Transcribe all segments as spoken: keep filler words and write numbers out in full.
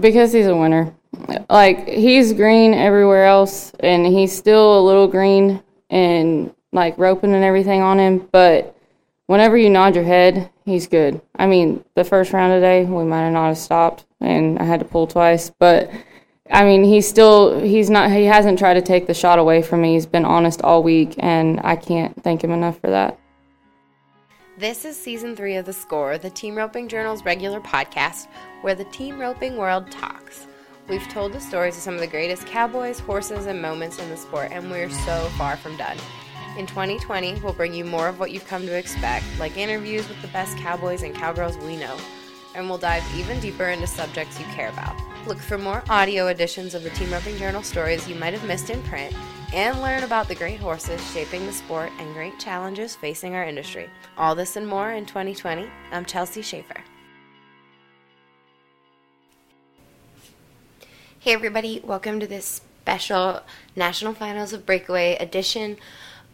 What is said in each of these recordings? Because he's a winner. Like, he's green everywhere else, and he's still a little green and, like, roping and everything on him. But whenever you nod your head, he's good. I mean, the first round of the day, we might have not have stopped, and I had to pull twice. But, I mean, he's still – he's not – he hasn't tried to take the shot away from me. He's been honest all week, and I can't thank him enough for that. This is Season three of The Score, the Team Roping Journal's regular podcast where the team roping world talks. We've told the stories of some of the greatest cowboys, horses, and moments in the sport, and we're so far from done. In twenty twenty, we'll bring you more of what you've come to expect, like interviews with the best cowboys and cowgirls we know, and we'll dive even deeper into subjects you care about. Look for more audio editions of the Team Roping Journal stories you might have missed in print, and learn about the great horses shaping the sport and great challenges facing our industry. All this and more in twenty twenty. I'm Chelsea Schaefer. Hey everybody, welcome to this special National Finals of Breakaway edition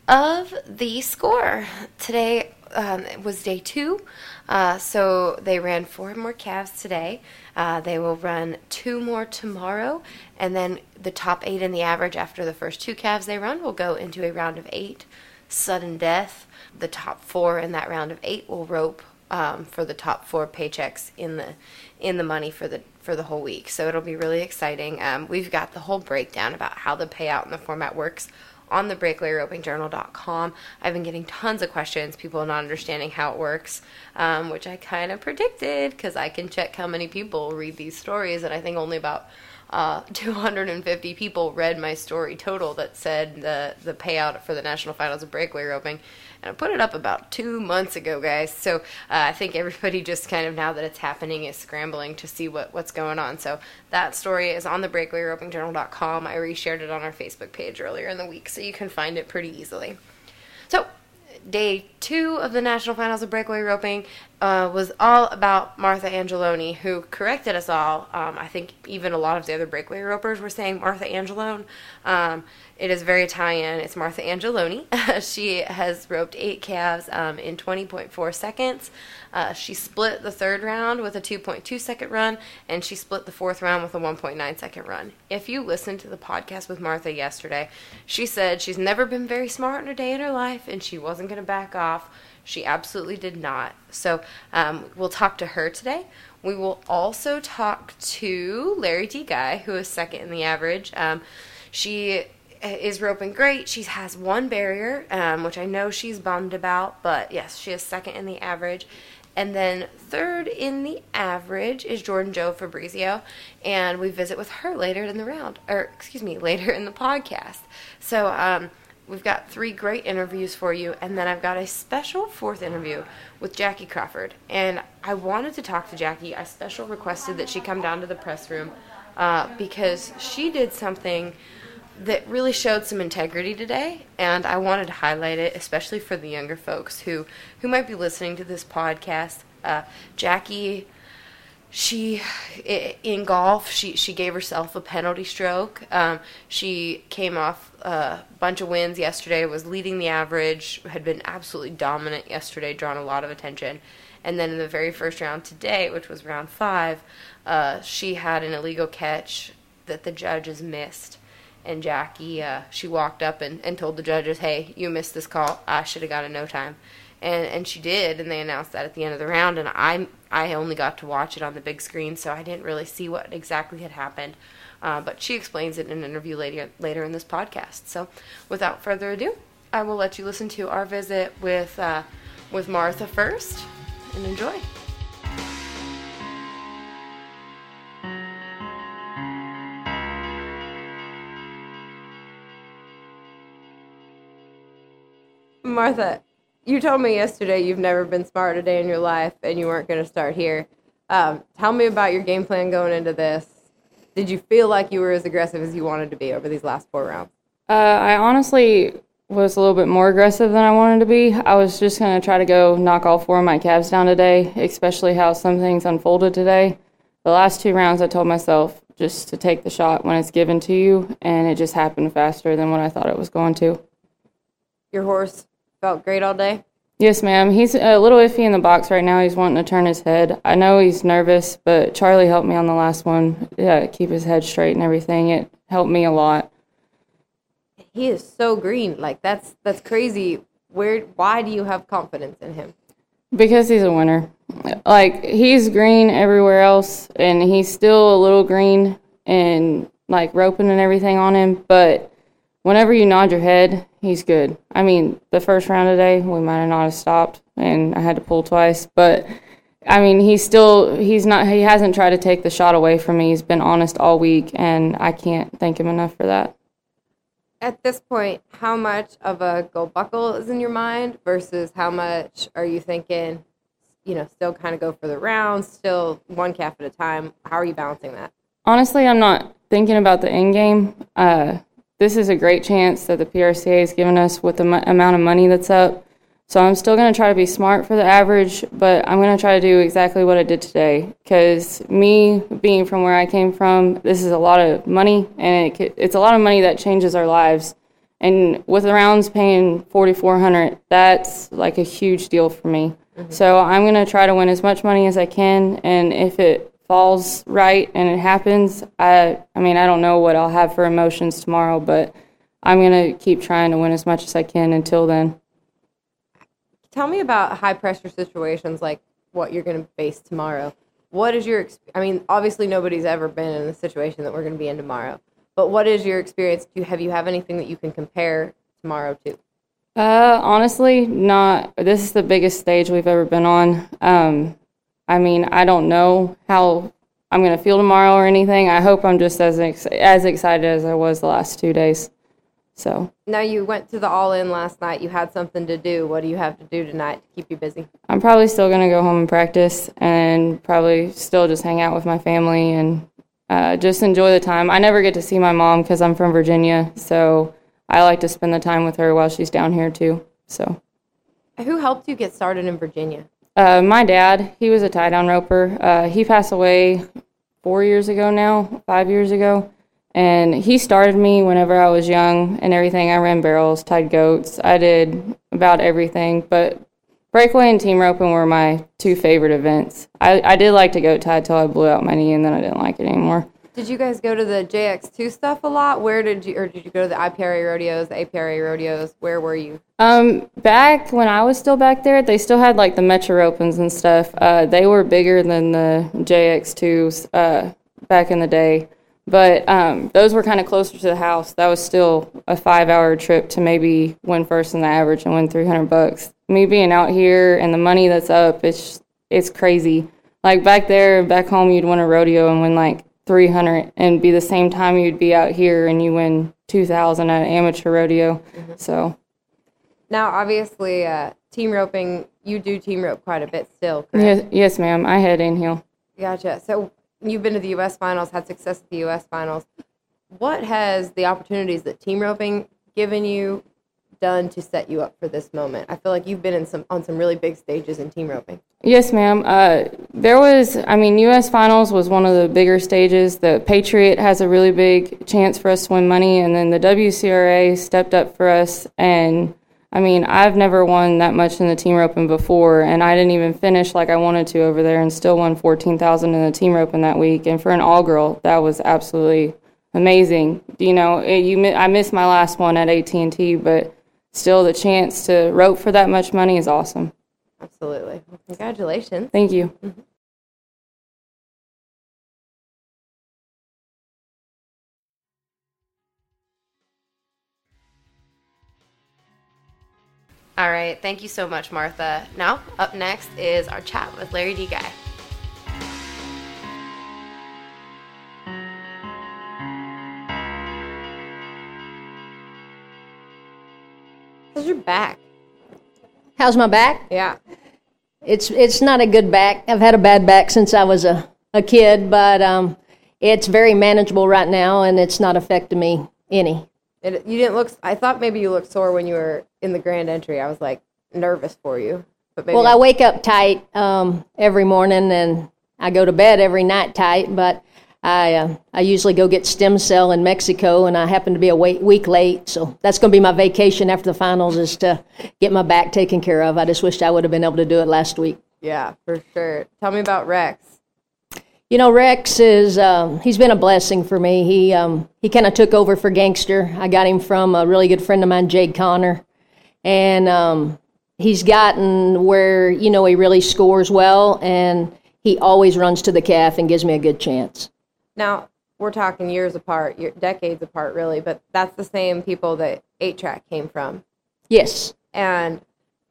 of The Score. Today um, was day two, uh, so they ran four more calves today. Uh, they will run two more tomorrow, and then the top eight in the average after the first two calves they run will go into a round of eight, sudden death. The top four in that round of eight will rope um, for the top four paychecks in the in the money for the for the whole week. So it'll be really exciting. Um, we've got the whole breakdown about how the payout and the format works on the breakaway roping journal dot com. I've been getting tons of questions, people not understanding how it works, um, which I kind of predicted because I can check how many people read these stories, and I think only about uh, two hundred fifty people read my story total that said the, the payout for the National Finals of Breakaway Roping. And I put it up about two months ago, guys. So uh, I think everybody just kind of, now that it's happening, is scrambling to see what, what's going on. So that story is on the breakaway roping journal dot com. I reshared it on our Facebook page earlier in the week, so you can find it pretty easily. So day two of the National Finals of Breakaway Roping uh, was all about Martha Angeloni, who corrected us all. Um, I think even a lot of the other breakaway ropers were saying Martha Angelone. Um, it is very Italian. It's Martha Angeloni. She has roped eight calves um, in twenty point four seconds. Uh, she split the third round with a two point two second run, and she split the fourth round with a one point nine second run. If you listened to the podcast with Martha yesterday, she said she's never been very smart in a day in her life, and she wasn't going to back off. She absolutely did not. So um, we'll talk to her today. We will also talk to Lari Dee Guy, who is second in the average. Um, she is roping great. She has one barrier, um, which I know she's bummed about, but yes, she is second in the average. And then third in the average is Jordan Jo Fabrizio, and we visit with her later in the round, or excuse me, later in the podcast. So um, we've got three great interviews for you, and then I've got a special fourth interview with Jackie Crawford. And I wanted to talk to Jackie. I special requested that she come down to the press room uh, because she did something that really showed some integrity today, and I wanted to highlight it, especially for the younger folks who, who might be listening to this podcast. Uh, Jackie, she, in golf, she, she gave herself a penalty stroke. Um, she came off a bunch of wins yesterday, was leading the average, had been absolutely dominant yesterday, drawn a lot of attention. And then in the very first round today, which was round five, uh, she had an illegal catch that the judges missed. And Jackie, uh, she walked up and, and told the judges, hey, you missed this call. I should have got a no time. And and she did, and they announced that at the end of the round. And I I only got to watch it on the big screen, so I didn't really see what exactly had happened. Uh, but she explains it in an interview later, later in this podcast. So without further ado, I will let you listen to our visit with uh, with Martha first, and enjoy. Martha, you told me yesterday you've never been smart a day in your life and you weren't going to start here. Um, tell me about your game plan going into this. Did you feel like you were as aggressive as you wanted to be over these last four rounds? Uh, I honestly was a little bit more aggressive than I wanted to be. I was just going to try to go knock all four of my calves down today, especially how some things unfolded today. The last two rounds I told myself just to take the shot when it's given to you, and it just happened faster than what I thought it was going to. Your horse felt great all day? Yes, ma'am. He's a little iffy in the box right now. He's wanting to turn his head. I know he's nervous, but Charlie helped me on the last one. Yeah, keep his head straight and everything. It helped me a lot. He is so green. Like, that's that's crazy. Where? Why do you have confidence in him? Because he's a winner. Like, he's green everywhere else, and he's still a little green and, like, roping and everything on him. But whenever you nod your head, he's good. I mean, the first round of the day, we might have not have stopped, and I had to pull twice. But, I mean, he's still – he's not – he hasn't tried to take the shot away from me. He's been honest all week, and I can't thank him enough for that. At this point, how much of a gold buckle is in your mind versus how much are you thinking, you know, still kind of go for the round, still one calf at a time? How are you balancing that? Honestly, I'm not thinking about the end game. Uh, this is a great chance that the P R C A has given us with the m- amount of money that's up. So I'm still going to try to be smart for the average, but I'm going to try to do exactly what I did today because me being from where I came from, this is a lot of money, and it, it's a lot of money that changes our lives. And with the rounds paying forty-four hundred dollars, that's like a huge deal for me. Mm-hmm. So I'm going to try to win as much money as I can, and if it falls right and it happens, I, I mean, I don't know what I'll have for emotions tomorrow, but I'm going to keep trying to win as much as I can until then. Tell me about high-pressure situations like what you're going to face tomorrow. What is your – I mean, obviously nobody's ever been in the situation that we're going to be in tomorrow. But what is your experience? Do you have you have anything that you can compare tomorrow to? Uh, honestly, not – this is the biggest stage we've ever been on. Um, I mean, I don't know how I'm going to feel tomorrow or anything. I hope I'm just as ex- as excited as I was the last two days. So now you went to the all-in last night. You had something to do. What do you have to do tonight to keep you busy? I'm probably still going to go home and practice and probably still just hang out with my family and uh, just enjoy the time. I never get to see my mom because I'm from Virginia, so I like to spend the time with her while she's down here too. So, who helped you get started in Virginia? Uh, my dad. He was a tie-down roper. Uh, he passed away four years ago now, five years ago. And he started me whenever I was young and everything. I ran barrels, tied goats. I did about everything. But breakaway and team roping were my two favorite events. I, I did like to goat tie till I blew out my knee, and then I didn't like it anymore. Did you guys go to the J X two stuff a lot? Where did you, or did you go to the I P R A rodeos, the A P R A rodeos? Where were you? Um, back when I was still back there, they still had like the Metro Opens and stuff. Uh, they were bigger than the J X twos uh, back in the day. But um, those were kind of closer to the house. That was still a five-hour trip to maybe win first in the average and win three hundred bucks. Me being out here and the money that's up, it's it's crazy. Like back there, back home, you'd win a rodeo and win like three hundred, and be the same time you'd be out here and you win two thousand at an amateur rodeo. Mm-hmm. So now, obviously, uh, team roping, you do team rope quite a bit still, correct? Yes, yes ma'am. I head in heel. Gotcha. So you've been to the U S Finals, had success at the U S Finals. What has the opportunities that team roping given you done to set you up for this moment? I feel like you've been in some on some really big stages in team roping. Yes, ma'am. Uh, there was, I mean, U S Finals was one of the bigger stages. The Patriot has a really big chance for us to win money, and then the W C R A stepped up for us. And, I mean, I've never won that much in the team roping before, and I didn't even finish like I wanted to over there and still won fourteen thousand dollars in the team roping that week. And for an all-girl, that was absolutely amazing. You know, it, you I missed my last one at A T and T, but still the chance to rope for that much money is awesome. Absolutely. Well, congratulations. Thank you. Mm-hmm. All right, thank you so much, Martha. Now, up next is our chat with Lari Dee Guy. How's your back? How's my back? Yeah. It's it's not a good back. I've had a bad back since I was a, a kid, but um, it's very manageable right now, and it's not affecting me any. It, you didn't look. I thought maybe you looked sore when you were in the grand entry. I was like nervous for you. But maybe well, I wake up tight um, every morning, and I go to bed every night tight. But I uh, I usually go get stem cell in Mexico, and I happen to be a week late, so that's going to be my vacation after the finals, is to get my back taken care of. I just wished I would have been able to do it last week. Yeah, for sure. Tell me about Rex. You know, Rex is, um, he's been a blessing for me. He um, he kind of took over for Gangster. I got him from a really good friend of mine, Jade Connor. And um, he's gotten where, you know, he really scores well, and he always runs to the calf and gives me a good chance. Now, we're talking years apart, year, decades apart, really, but that's the same people that eight-track came from. Yes. And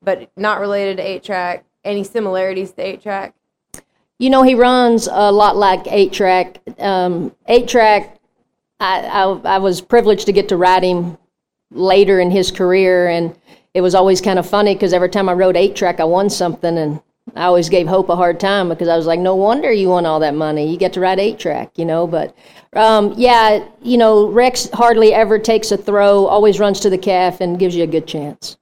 but not related to eight-track. Any similarities to eight-track? You know, he runs a lot like eight-track. Um, eight-track, I, I, I was privileged to get to ride him later in his career, and it was always kind of funny because every time I rode eight-track, I won something, and I always gave Hope a hard time because I was like, no wonder you won all that money. You get to ride eight-track, you know. But, um, yeah, you know, Rex hardly ever takes a throw, always runs to the calf and gives you a good chance.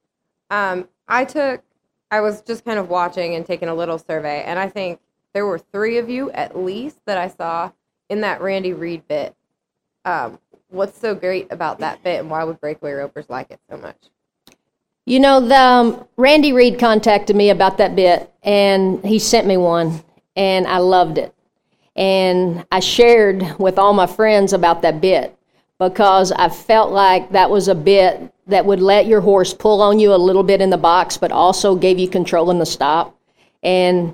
Um, I took, I was just kind of watching and taking a little survey, and I think there were three of you at least that I saw in that Randy Reed bit. Um, what's so great about that bit, and why would breakaway ropers like it so much? You know, the, um, Randy Reed contacted me about that bit, and he sent me one, and I loved it. And I shared with all my friends about that bit because I felt like that was a bit that would let your horse pull on you a little bit in the box, but also gave you control in the stop. And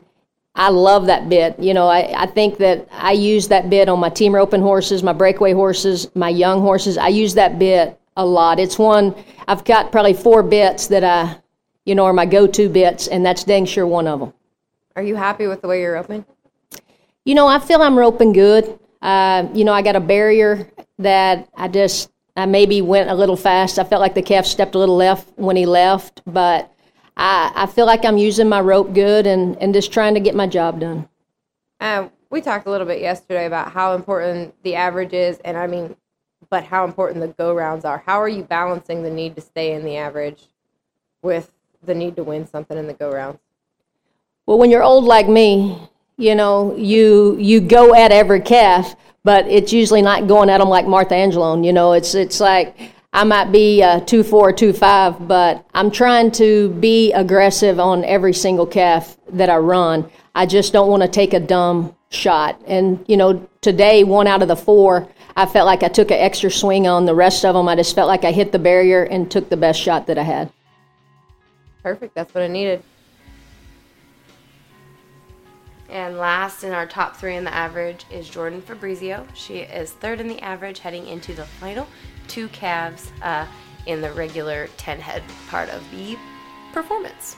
I love that bit. You know, I, I think that I use that bit on my team roping horses, my breakaway horses, my young horses. I use that bit a lot. It's one, I've got probably four bits that I, you know, are my go-to bits, and that's dang sure one of them. Are you happy with the way you're roping? You know, I feel I'm roping good. Uh, you know, I got a barrier that I just, I maybe went a little fast. I felt like the calf stepped a little left when he left, but I, I feel like I'm using my rope good and, and just trying to get my job done. Um, we talked a little bit yesterday about how important the average is, and I mean, but how important the go-rounds are. How are you balancing the need to stay in the average with the need to win something in the go-rounds? Well, when you're old like me, you know, you you go at every calf, but it's usually not going at them like Martha Angeloni. You know, it's it's like I might be a two four or two five, but I'm trying to be aggressive on every single calf that I run. I just don't want to take a dumb shot. And, you know, today, one out of the four, I felt like I took an extra swing on. The rest of them, I just felt like I hit the barrier and took the best shot that I had. Perfect. That's what I needed. And last in our top three in the average is Jordan Fabrizio. She is third in the average heading into the final two calves uh, in the regular ten-head part of the performance.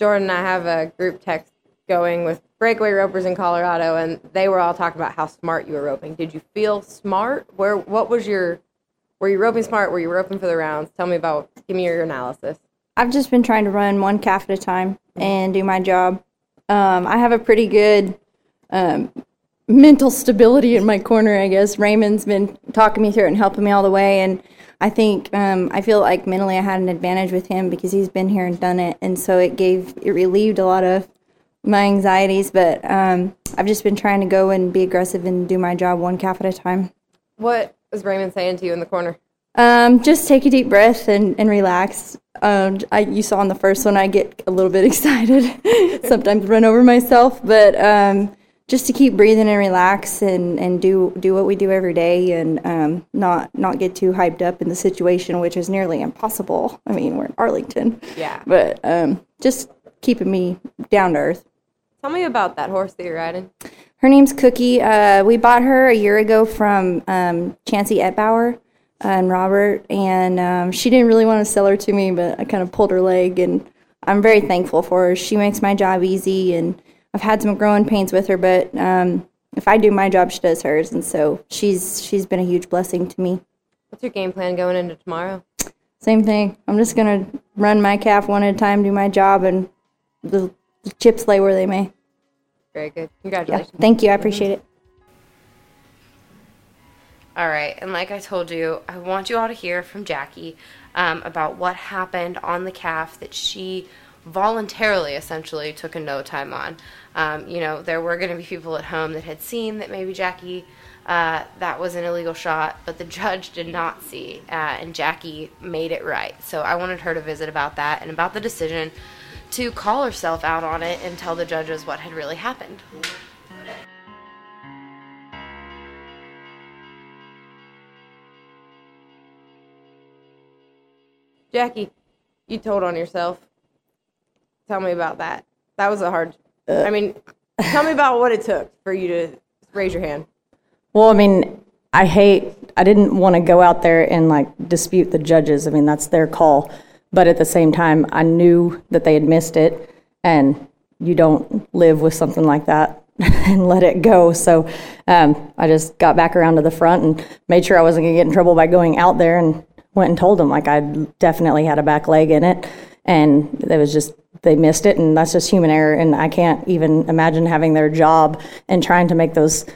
Jordan and I have a group text going with breakaway ropers in Colorado, and they were all talking about how smart you were roping. Did you feel smart? Where? What was your... Were you roping smart? Were you roping for the rounds? Tell me about, give me your analysis. I've just been trying to run one calf at a time and do my job. Um, I have a pretty good um, mental stability in my corner, I guess. Raymond's been talking me through it and helping me all the way. And I think, um, I feel like mentally I had an advantage with him because he's been here and done it. And so it gave, it relieved a lot of my anxieties. But um, I've just been trying to go and be aggressive and do my job one calf at a time. What was Raymond saying to you in the corner? Um, just take a deep breath and, and relax. Um, I, you saw in the first one, I get a little bit excited, sometimes run over myself, but um, just to keep breathing and relax and, and do do what we do every day and um, not, not get too hyped up in the situation, which is nearly impossible. I mean, we're in Arlington. Yeah. But um, just keeping me down to earth. Tell me about that horse that you're riding. Her name's Cookie. Uh, we bought her a year ago from um, Chancey Etbauer and Robert, and um, she didn't really want to sell her to me, but I kind of pulled her leg, and I'm very thankful for her. She makes my job easy, and I've had some growing pains with her, but um, if I do my job, she does hers, and so she's she's been a huge blessing to me. What's your game plan going into tomorrow? Same thing. I'm just going to run my calf one at a time, do my job, and the, the chips lay where they may. Very good. Congratulations. Yeah, thank you. I appreciate it. All right. And like I told you, I want you all to hear from Jackie um, about what happened on the calf that she voluntarily essentially took a no time on. Um, you know, there were going to be people at home that had seen that maybe Jackie, uh, that was an illegal shot, but the judge did not see, uh, and Jackie made it right. So I wanted her to visit about that and about the decision to call herself out on it and tell the judges what had really happened. Jackie, you told on yourself. Tell me about that. That was a hard, I mean, tell me about what it took for you to raise your hand. Well, I mean, I hate, I didn't want to go out there and, like, dispute the judges. I mean, that's their call. But at the same time, I knew that they had missed it, and you don't live with something like that and let it go. So um, I just got back around to the front and made sure I wasn't going to get in trouble by going out there, and went and told them, like, I definitely had a back leg in it, and it was just, they missed it, and that's just human error. And I can't even imagine having their job and trying to make those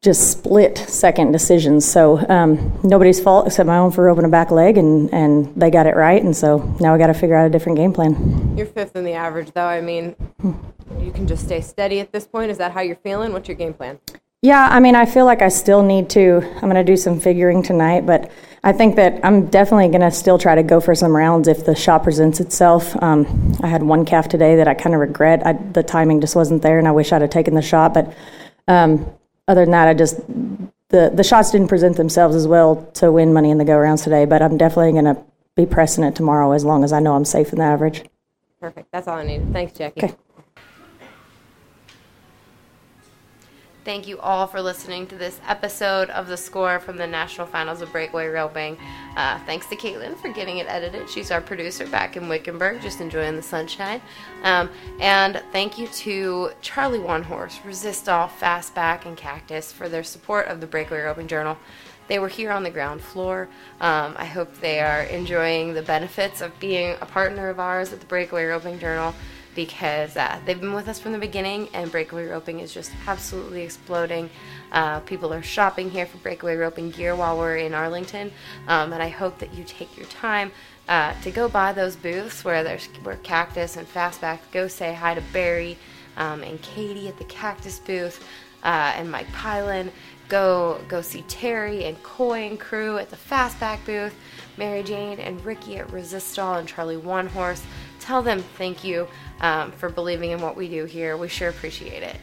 just split second decisions. So um, nobody's fault except my own for opening a back leg, and, and they got it right. And so now we got to figure out a different game plan. You're fifth in the average, though. I mean, you can just stay steady at this point. Is that how you're feeling? What's your game plan? Yeah, I mean, I feel like I still need to, I'm going to do some figuring tonight, but I think that I'm definitely going to still try to go for some rounds if the shot presents itself. Um, I had one calf today that I kind of regret. I, the timing just wasn't there, and I wish I'd have taken the shot, but um, other than that, I just, the, the shots didn't present themselves as well to win money in the go-rounds today, but I'm definitely going to be pressing it tomorrow as long as I know I'm safe in the average. Perfect. That's all I needed. Thanks, Jackie. Okay. Thank you all for listening to this episode of The Score from the National Finals of Breakaway Roping. Uh, thanks to Caitlin for getting it edited. She's our producer back in Wickenburg, just enjoying the sunshine. Um, and thank you to Charlie One Horse, Resistol, Fastback, and Cactus for their support of the Breakaway Roping Journal. They were here on the ground floor. Um, I hope they are enjoying the benefits of being a partner of ours at the Breakaway Roping Journal, because uh, they've been with us from the beginning, and Breakaway Roping is just absolutely exploding. Uh, people are shopping here for Breakaway Roping gear while we're in Arlington, um, and I hope that you take your time uh, to go by those booths where there's where Cactus and Fastback. Go say hi to Barry um, and Katie at the Cactus booth, uh, and Mike Pylon. Go, go see Terry and Coy and crew at the Fastback booth, Mary Jane and Ricky at Resistol, and Charlie One Horse. Tell them thank you um, for believing in what we do here. We sure appreciate it.